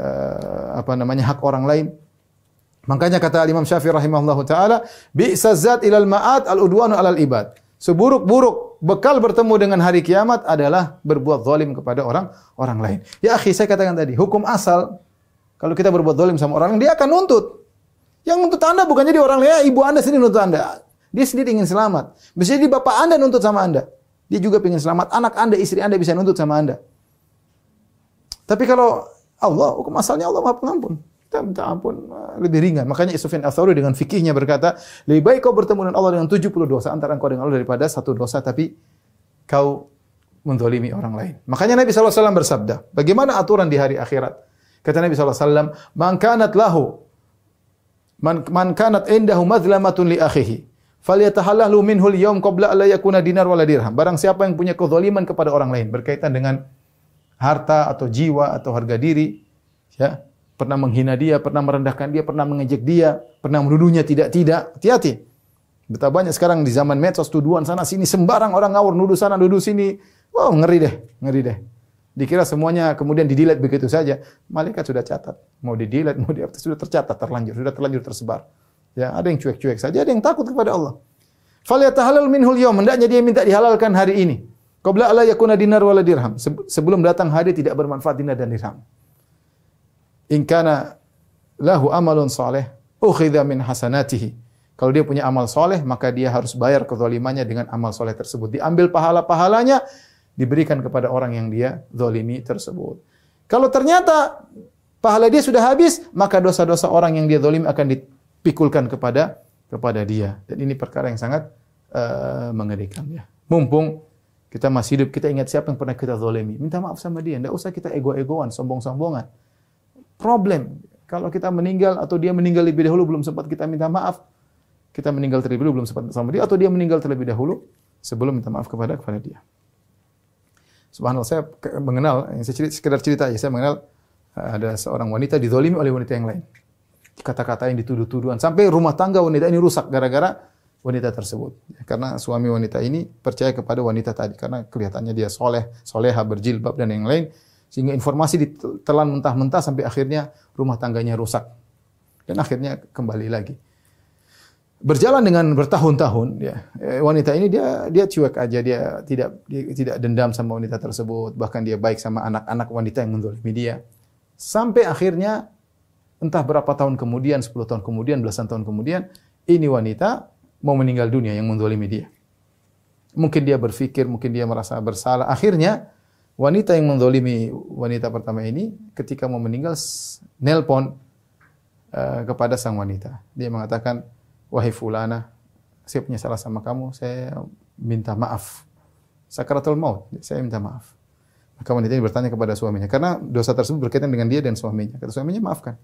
hak orang lain. Makanya kata Imam Syafi'i rahimahullahu taala, "Bi'saz zat ilal ma'ad al-udwanu alal ibad." Seburuk-buruk bekal bertemu dengan hari kiamat adalah berbuat zalim kepada orang lain. Ya akhi, saya katakan tadi, hukum asal kalau kita berbuat zalim sama orang lain, dia akan nuntut. Yang nuntut Anda bukan jadi orang lain, ibu Anda sendiri nuntut Anda. Dia sendiri ingin selamat. Bisa jadi bapak Anda nuntut sama Anda. Dia juga ingin selamat, anak Anda, istri Anda bisa nuntut sama Anda. Tapi kalau Allah, hukum asalnya Allah Maha Pengampun. Kita minta ampun lebih ringan. Makanya Sufyan al-Thawri dengan fikihnya berkata, lebih baik kau bertemu dengan Allah dengan 70 dosa antara engkau dengan Allah daripada satu dosa tapi kau menzalimi orang lain. Makanya Nabi SAW bersabda, bagaimana aturan di hari akhirat? Kata Nabi SAW, man kanat indahu mazlamatun li akhihi falyatahallahu minhu al-yawm qabla alla yakuna dinar wala dirham. Barang siapa yang punya kezaliman kepada orang lain berkaitan dengan harta atau jiwa atau harga diri, ya, pernah menghina dia, pernah merendahkan dia, pernah mengejek dia, pernah menuduhnya tidak-tidak. Hati-hati. Betapa banyak sekarang di zaman medsos, tuduhan sana sini, sembarang orang ngawur, nuduh sana, nuduh sini. Wow, ngeri deh. Dikira semuanya kemudian di-delete begitu saja. Malaikat sudah catat. Mau di-delete, mau di-update, sudah tercatat, sudah terlanjur tersebar. Ya, ada yang cuek-cuek saja, ada yang takut kepada Allah. Falyatahalal minhul yawm, hendaknya dia minta dihalalkan hari ini. Qabla alla yakuna dinar wala dirham. Sebelum datang hari tidak bermanfaat dinar dan dirham. In kana lahu amalun saleh, ukhidha min hasanatihi. Kalau dia punya amal soleh, maka dia harus bayar kezalimannya dengan amal soleh tersebut. Diambil pahala-pahalanya, diberikan kepada orang yang dia zalimi tersebut. Kalau ternyata pahala dia sudah habis, maka dosa-dosa orang yang dia zalimi akan dipikulkan kepada dia. Dan ini perkara yang sangat mengerikan. Ya. Mumpung kita masih hidup, kita ingat siapa yang pernah kita zalimi. Minta maaf sama dia, tidak usah kita ego-egoan, sombong-sombongan. Problem. Kalau kita meninggal atau dia meninggal lebih dahulu belum sempat kita minta maaf, kita meninggal terlebih dahulu belum sempat sama dia, atau dia meninggal terlebih dahulu sebelum minta maaf kepada dia. Subhanallah, saya mengenal, yang saya sekedar cerita aja, saya mengenal ada seorang wanita dizalimi oleh wanita yang lain. Kata-kata yang dituduh-tuduhan sampai rumah tangga wanita ini rusak gara-gara wanita tersebut. Karena suami wanita ini percaya kepada wanita tadi karena kelihatannya dia soleh, soleha, berjilbab dan yang lain. Sehingga informasi ditelan mentah-mentah sampai akhirnya rumah tangganya rusak. Dan akhirnya kembali lagi. Berjalan dengan bertahun-tahun, ya, wanita ini dia cuek aja, dia tidak dendam sama wanita tersebut, bahkan dia baik sama anak-anak wanita yang menzalimi dia. Sampai akhirnya entah berapa tahun kemudian, 10 tahun kemudian, belasan tahun kemudian, ini wanita mau meninggal dunia yang menzalimi dia. Mungkin dia berpikir, mungkin dia merasa bersalah. Akhirnya wanita yang menzalimi wanita pertama ini ketika mau meninggal nelpon kepada sang wanita. Dia mengatakan, "Wahai fulana, saya punya salah sama kamu, saya minta maaf. Sakaratul maut, saya minta maaf." Maka wanita ini bertanya kepada suaminya karena dosa tersebut berkaitan dengan dia dan suaminya. Kata suaminya, "Maafkan."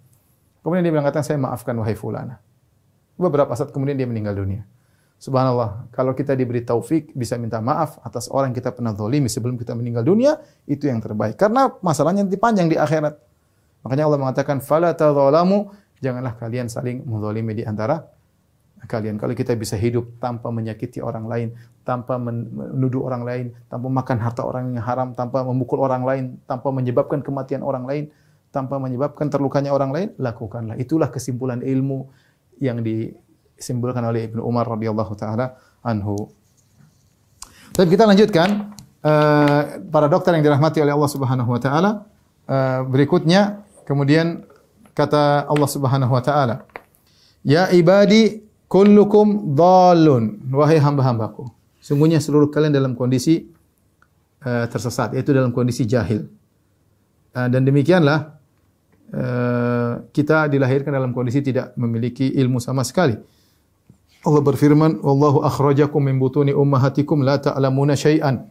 Kemudian dia mengatakan, "Saya maafkan wahai fulana." Beberapa saat kemudian dia meninggal dunia. Subhanallah, kalau kita diberi taufik bisa minta maaf atas orang kita pernah zalimi sebelum kita meninggal dunia, itu yang terbaik. Karena masalahnya nanti panjang di akhirat. Makanya Allah mengatakan, "Fala tadzalamu," janganlah kalian saling menzalimi di antara kalian. Kalau kita bisa hidup tanpa menyakiti orang lain, tanpa menuduh orang lain, tanpa makan harta orang yang haram, tanpa memukul orang lain, tanpa menyebabkan kematian orang lain, tanpa menyebabkan terlukanya orang lain, lakukanlah. Itulah kesimpulan ilmu yang disimbolkan oleh Ibnu Umar radhiyallahu taala anhu. Tapi kita lanjutkan, para dokter yang dirahmati oleh Allah Subhanahu wa taala, berikutnya kemudian kata Allah Subhanahu wa taala, "Ya ibadi kullukum dhalun," wahai hamba-hambaku, sungguhnya seluruh kalian dalam kondisi tersesat, yaitu dalam kondisi jahil. Dan demikianlah kita dilahirkan dalam kondisi tidak memiliki ilmu sama sekali. Allah berfirman, "Wallahu akhrajakum min butuni ummahatikum la ta'lamuna syai'an."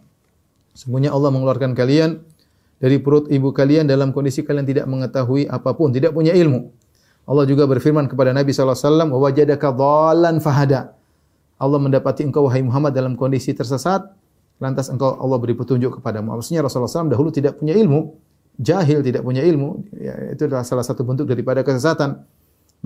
Sungguhnya Allah mengeluarkan kalian dari perut ibu kalian dalam kondisi kalian tidak mengetahui apapun, tidak punya ilmu. Allah juga berfirman kepada Nabi sallallahu alaihi wasallam, "Wa wajadaka dhalan fahada." Allah mendapati engkau wahai Muhammad dalam kondisi tersesat, lantas engkau Allah beri petunjuk kepadamu. Maksudnya Rasulullah SAW dahulu tidak punya ilmu. Jahil, tidak punya ilmu, ya, itu adalah salah satu bentuk daripada kesesatan.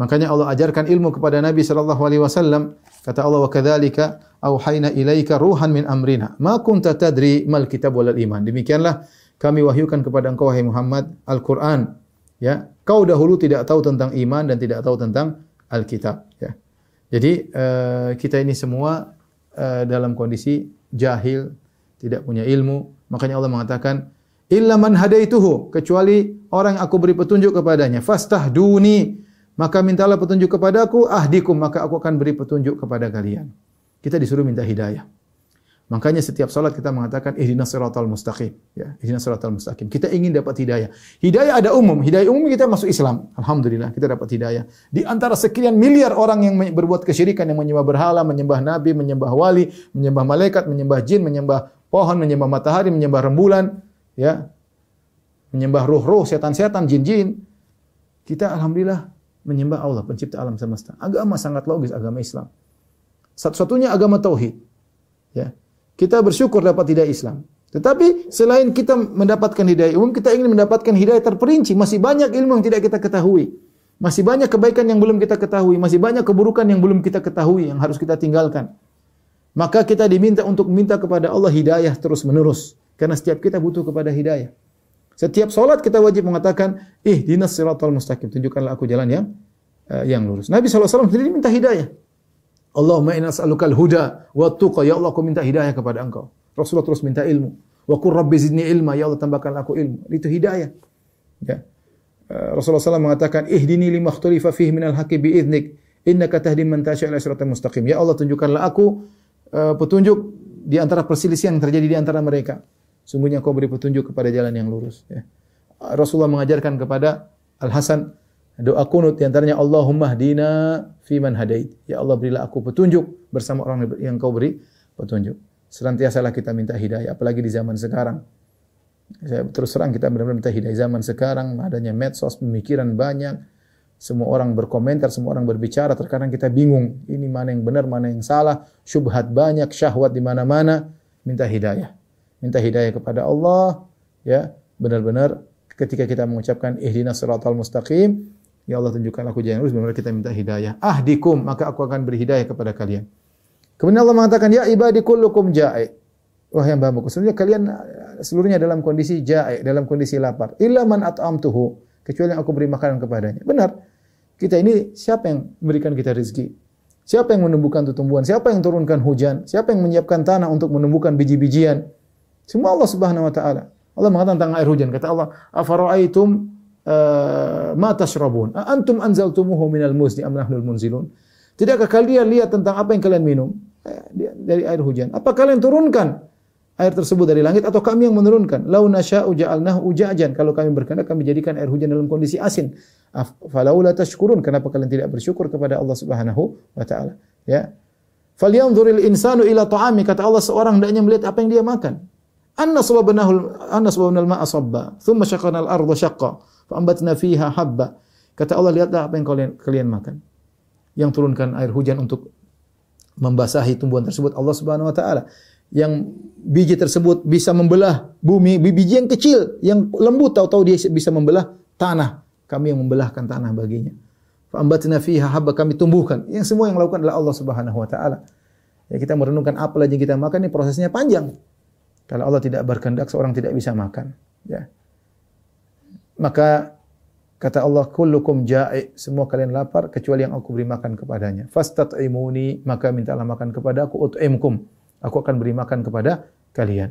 Makanya Allah ajarkan ilmu kepada Nabi sallallahu alaihi wasallam. Kata Allah, "Wa kadzalika auhayna ilaika ruhan min amrina ma kunta tadri mal kitab wal iman." Demikianlah kami wahyukan kepada engkau wahai Muhammad Al-Qur'an, ya. Kau dahulu tidak tahu tentang iman dan tidak tahu tentang Alkitab, ya. Jadi kita ini semua dalam kondisi jahil, tidak punya ilmu. Makanya Allah mengatakan, "Illa man hadaituhu," kecuali orang yang aku beri petunjuk kepadanya. "Fastahduni," maka mintalah petunjuk kepadaku. "Ahdikum," maka aku akan beri petunjuk kepada kalian. Kita disuruh minta hidayah. Makanya setiap salat kita mengatakan, "Ihdinas siratal mustaqim," ya, "Ihdinas siratal mustaqim." Kita ingin dapat hidayah. Hidayah ada umum. Hidayah umum kita masuk Islam. Alhamdulillah kita dapat hidayah. Di antara sekian miliar orang yang berbuat kesyirikan, yang menyembah berhala, menyembah nabi, menyembah wali, menyembah malaikat, menyembah jin, menyembah pohon, menyembah matahari, menyembah rembulan, ya, menyembah ruh-ruh, setan-setan, jin-jin. Kita alhamdulillah menyembah Allah, pencipta alam semesta. Agama sangat logis, agama Islam. Satu-satunya agama tauhid. Ya. Kita bersyukur dapat hidayah Islam. Tetapi selain kita mendapatkan hidayah umum, kita ingin mendapatkan hidayah terperinci. Masih banyak ilmu yang tidak kita ketahui. Masih banyak kebaikan yang belum kita ketahui. Masih banyak keburukan yang belum kita ketahui, yang harus kita tinggalkan. Maka kita diminta untuk minta kepada Allah hidayah terus-menerus. Karena setiap kita butuh kepada hidayah. Setiap solat kita wajib mengatakan, "Ihdinas siratal mustaqim," tunjukkanlah aku jalan yang lurus. Nabi SAW sendiri minta hidayah. "Allahumma inna as'alukal huda wa tuqa," ya Allah aku minta hidayah kepada engkau. Rasulullah terus minta ilmu. Wa qur rabbi zidni ilma, ya Allah tambahkan aku ilmu. Itu hidayah. Ya. Rasulullah SAW mengatakan, ihdini lima ikhtalifa fihi minal haqqi bi'idhnik, innaka tahdi man tasya' ila siratal mustaqim. Ya Allah, tunjukkanlah aku petunjuk di antara perselisihan yang terjadi di antara mereka. Sungguhnya kau beri petunjuk kepada jalan yang lurus. Ya. Rasulullah mengajarkan kepada Al-Hasan doa kunut di antaranya, Allahumma hdina fi man hadait. Ya Allah, berilah aku petunjuk bersama orang yang kau beri petunjuk. Senantiasalah kita minta hidayah, apalagi di zaman sekarang. Saya terus terang, kita benar-benar minta hidayah zaman sekarang, adanya medsos, pemikiran banyak, semua orang berkomentar, semua orang berbicara, terkadang kita bingung, ini mana yang benar, mana yang salah, syubhat banyak, syahwat di mana-mana, minta hidayah. Minta hidayah kepada Allah, ya, benar-benar ketika kita mengucapkan ihdinas siratal mustaqim, ya Allah tunjukkan aku jalan lurus, benar-benar kita minta hidayah. Ahdikum, maka aku akan berhidayah kepada kalian. Kemudian Allah mengatakan, ya ibadi kullukum ja'i. Wah yang bambu, sebenarnya kalian seluruhnya dalam kondisi ja'i, dalam kondisi lapar. Illa man at'amtuhu, kecuali yang aku beri makanan kepadanya. Benar. Kita ini siapa yang memberikan kita rezeki? Siapa yang menumbuhkan tumbuhan? Siapa yang turunkan hujan? Siapa yang menyiapkan tanah untuk menumbuhkan biji-bijian? Semua Allah Subhanahu wa taala. Allah mengatakan tentang air hujan, kata Allah, "Afara'aitum ma tashrabun? A antum anzaltumuhu minal muzni am nahnul munzilun?" Tidakkah kalian lihat tentang apa yang kalian minum? Dari air hujan. Apa kalian turunkan air tersebut dari langit atau kami yang menurunkan? Lau nasya'u ja'alnahu ujajan. Kalau kami berkehendak kami jadikan air hujan dalam kondisi asin. Falaula tashkurun. Kenapa kalian tidak bersyukur kepada Allah Subhanahu wa taala? Ya. Falyanzuril insanu ila ta'ami. Kata Allah, seorang hendaknya melihat apa yang dia makan. Anna sababnal ma'a sabba, thumma syaqanal arda syaqqa, fa ambatna fiha habba. Kata Allah, lihatlah apa yang kalian makan. Yang turunkan air hujan untuk membasahi tumbuhan tersebut Allah Subhanahu wa taala. Yang biji tersebut bisa membelah bumi, biji yang kecil, yang lembut, tahu-tahu dia bisa membelah tanah. Kami yang membelahkan tanah baginya. Fa'ambatna fiha habba, kami tumbuhkan. Yang semua yang lakukan adalah Allah Subhanahu wa taala. Ya, kita merenungkan apa lagi kita makan, ini prosesnya panjang. Kalau Allah tidak berkehendak, seorang tidak bisa makan, ya. Maka kata Allah, kullukum ja'i, semua kalian lapar kecuali yang aku beri makan kepadanya. Fastat'imuni, maka mintalah makan kepada aku, ut'imkum, aku akan beri makan kepada kalian.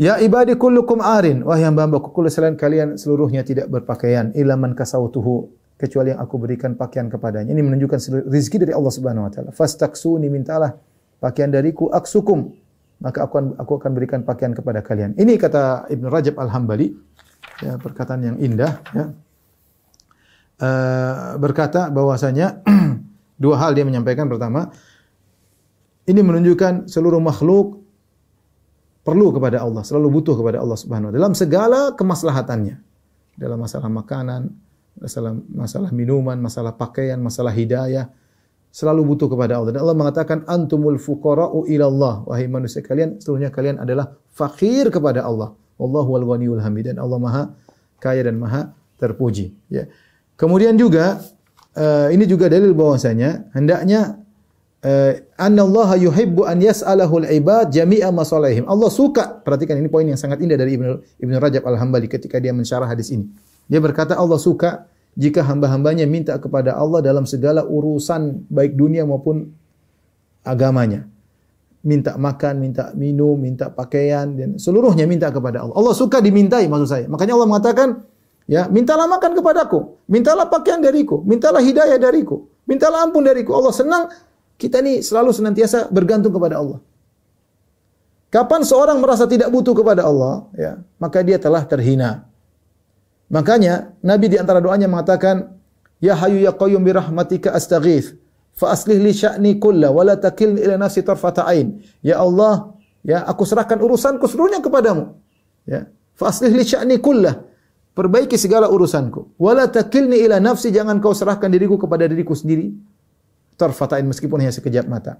Ya ibadi kullukum arin, wahai hamba-hambaku, kullu selain kalian seluruhnya tidak berpakaian, illa man kasautuhu, kecuali yang aku berikan pakaian kepadanya. Ini menunjukkan rezeki dari Allah Subhanahu wa taala. Fastaksuni, mintalah pakaian dariku, aksukum, maka aku akan berikan pakaian kepada kalian. Ini kata Ibn Rajab al-Hambali, ya, perkataan yang indah, ya. Berkata bahwasanya dua hal dia menyampaikan. Pertama, ini menunjukkan seluruh makhluk perlu kepada Allah, selalu butuh kepada Allah Subhanahu wa taala dalam segala kemaslahatannya. Dalam masalah makanan, masalah minuman, masalah pakaian, masalah hidayah, selalu butuh kepada Allah. Dan Allah mengatakan antumul fuqara'u ila Allah, wahai manusia, kalian seluruhnya kalian adalah fakir kepada Allah. Wallahu al-ghaniyyul hamid, dan Allah Maha Kaya dan Maha Terpuji, ya. Kemudian juga ini juga dalil bahwasanya hendaknya Anallaha yuhibbu an yas'alahul ibad jami'a masalihim. Allah suka, perhatikan ini poin yang sangat indah dari Ibn Rajab al-Hambali ketika dia mensyarah hadis ini. Dia berkata Allah suka jika hamba-hambanya minta kepada Allah dalam segala urusan, baik dunia maupun agamanya. Minta makan, minta minum, minta pakaian, dan seluruhnya minta kepada Allah. Allah suka dimintai, maksud saya. Makanya Allah mengatakan, ya, mintalah makan kepadaku, mintalah pakaian dariku, mintalah hidayah dariku, mintalah ampun dariku. Allah senang. Kita ini selalu senantiasa bergantung kepada Allah. Kapan seorang merasa tidak butuh kepada Allah, ya, maka dia telah terhina. Makanya Nabi di antara doanya mengatakan, "Ya Hayyu ya Qayyum bi rahmatika astaghith, fa aslih li sya'ni kullahu wa la takilni ila nafsi tarfata ain." Ya Allah, ya, aku serahkan urusanku seluruhnya kepadamu. Ya, fa aslih li sya'ni kullahu, perbaiki segala urusanku. Wa la takilni ila nafsi, jangan kau serahkan diriku kepada diriku sendiri. Tarfatain, meskipun hanya sekejap mata.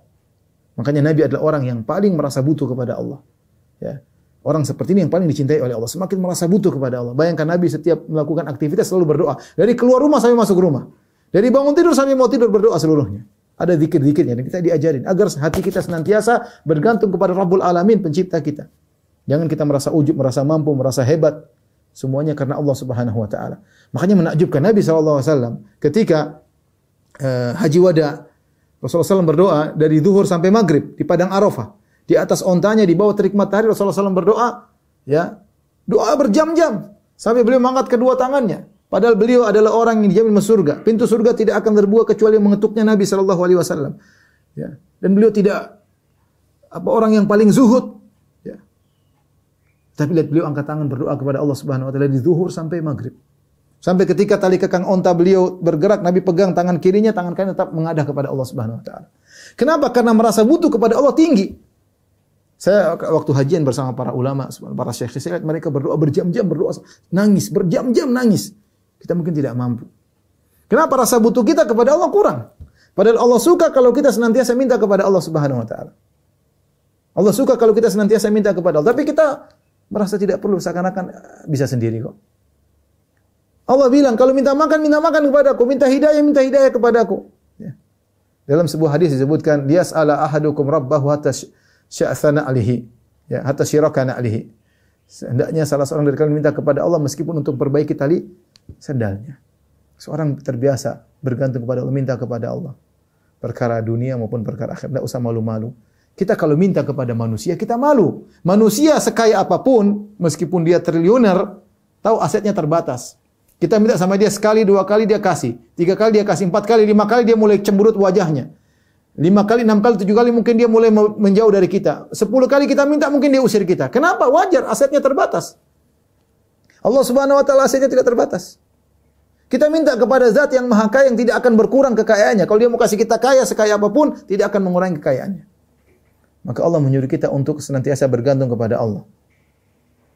Makanya Nabi adalah orang yang paling merasa butuh kepada Allah. Ya. Orang seperti ini yang paling dicintai oleh Allah. Semakin merasa butuh kepada Allah. Bayangkan Nabi setiap melakukan aktivitas selalu berdoa. Dari keluar rumah sampai masuk rumah. Dari bangun tidur sampai mau tidur berdoa seluruhnya. Ada zikir-zikirnya. Dan kita diajarin agar hati kita senantiasa bergantung kepada Rabbul Alamin, pencipta kita. Jangan kita merasa ujub, merasa mampu, merasa hebat. Semuanya karena Allah Subhanahu wa taala. Makanya menakjubkan Nabi SAW ketika haji wada. Rasulullah SAW berdoa dari zuhur sampai maghrib di padang Arafah. di atas ontanya, di bawah terik matahari, Rasulullah SAW berdoa, ya, doa berjam-jam, sampai beliau mengangkat kedua tangannya. Padahal beliau adalah orang yang dijamin masuk surga. Pintu surga tidak akan terbuka kecuali mengetuknya Nabi SAW. Ya. Dan beliau tidak orang yang paling zuhud. Ya. Tapi lihat beliau angkat tangan berdoa kepada Allah Subhanahu Wa Taala di zuhur sampai maghrib. Sampai ketika tali kekang onta beliau bergerak, Nabi pegang tangan kirinya, tangan kanan tetap mengadah kepada Allah Subhanahu Wa Taala. Kenapa? Karena merasa butuh kepada Allah tinggi. Saya waktu hajian bersama para ulama, para syekh, saya lihat mereka berdoa berjam-jam, berdoa nangis, berjam-jam nangis. Kita mungkin tidak mampu. Kenapa? Rasa butuh kita kepada Allah kurang. Padahal Allah suka kalau kita senantiasa minta kepada Allah Subhanahu Wa Taala. Allah suka kalau kita senantiasa minta kepada Allah. Tapi kita merasa tidak perlu, seakan-akan bisa sendiri kok. Allah bilang kalau minta makan kepadaku, minta hidayah kepadaku. Ya. Dalam sebuah hadis disebutkan, "Yas'ala ahadukum rabbahu hatta sya'thana alihi, ya, hatta syirokana alihi." Hendaknya salah seorang dari kalian minta kepada Allah meskipun untuk perbaiki tali sendalnya. Seorang terbiasa bergantung kepada Allah, minta kepada Allah perkara dunia maupun perkara akhirat. Tidak usah malu-malu. Kita kalau minta kepada manusia, kita malu. Manusia sekaya apapun, meskipun dia triliuner, tahu asetnya terbatas. Kita minta sama dia sekali, dua kali dia kasih, tiga kali dia kasih, empat kali, lima kali dia mulai cemberut wajahnya. 5 kali, 6 kali, 7 kali mungkin dia mulai menjauh dari kita. 10 kali kita minta mungkin dia usir kita. Kenapa? Wajar, asetnya terbatas. Allah Subhanahu Wa Taala asetnya tidak terbatas. Kita minta kepada Zat yang Maha Kaya yang tidak akan berkurang kekayaannya. Kalau dia mau kasih kita kaya sekaya apapun, tidak akan mengurangi kekayaannya. Maka Allah menyuruh kita untuk senantiasa bergantung kepada Allah.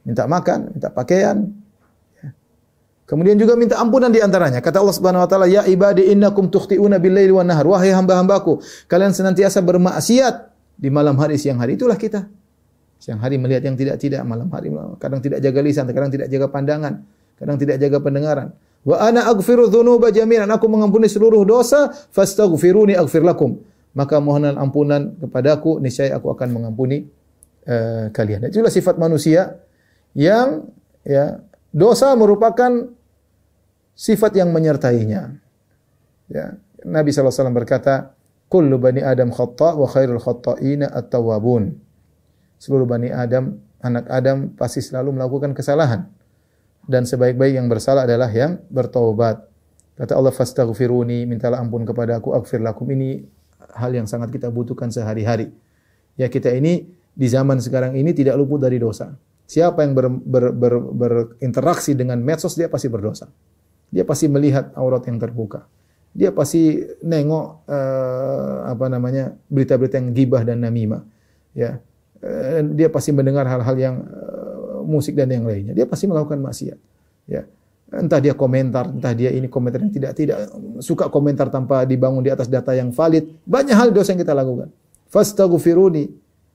Minta makan, minta pakaian. Kemudian juga minta ampunan di antaranya. Kata Allah Subhanahu Wa Taala, "Ya ibadi innakum tukhti'una bil-laili wan-nahar." Wahai hamba-hambaku, kalian senantiasa bermaksiat di malam hari siang hari. Itulah kita. Siang hari melihat yang tidak-tidak, malam hari kadang tidak jaga lisan, kadang tidak jaga pandangan, kadang tidak jaga pendengaran. "Wa ana aghfiru dzunuba jami'an." Aku mengampuni seluruh dosa, "fastaghfiruni aghfir lakum." Maka mohonlah ampunan kepadaku, niscaya aku akan mengampuni kalian. Itulah sifat manusia yang, ya, dosa merupakan sifat yang menyertainya. Ya. Nabi SAW berkata, "Kullu bani Adam khata' wa khairul khata'ina at-tawwabun." Seluruh bani Adam, anak Adam pasti selalu melakukan kesalahan. Dan sebaik-baik yang bersalah adalah yang bertaubat. Kata Allah, "Fastaghfiruni," mintalah ampun kepada aku, "aghfir lakum." Ini hal yang sangat kita butuhkan sehari-hari. Ya, kita ini di zaman sekarang ini tidak luput dari dosa. Siapa yang berinteraksi dengan medsos, dia pasti berdosa. Dia pasti melihat aurat yang terbuka. Dia pasti nengok berita-berita yang gibah dan namimah. Ya. Dia pasti mendengar hal-hal yang musik dan yang lainnya. Dia pasti melakukan maksiat. Ya. Entah dia komentar, entah dia ini komentar yang tidak suka komentar tanpa dibangun di atas data yang valid. Banyak hal dosa yang kita lakukan. "Fastaghfiruni,"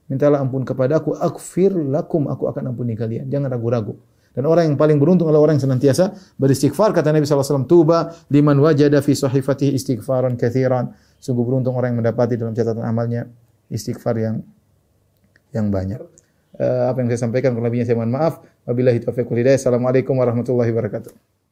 mintalah ampun kepadaku, "aghfir lakum," aku akan ampuni kalian. Jangan ragu-ragu. Dan orang yang paling beruntung adalah orang yang senantiasa beristighfar. Kata Nabi SAW, "Tuba liman wajada fi sahifatihi istighfaran katsiran." Sungguh beruntung orang yang mendapati dalam catatan amalnya istighfar yang banyak. Apa yang saya sampaikan kurang lebihnya saya mohon maaf. Wabillahi taufiq wal hidayah. Assalamualaikum warahmatullahi wabarakatuh.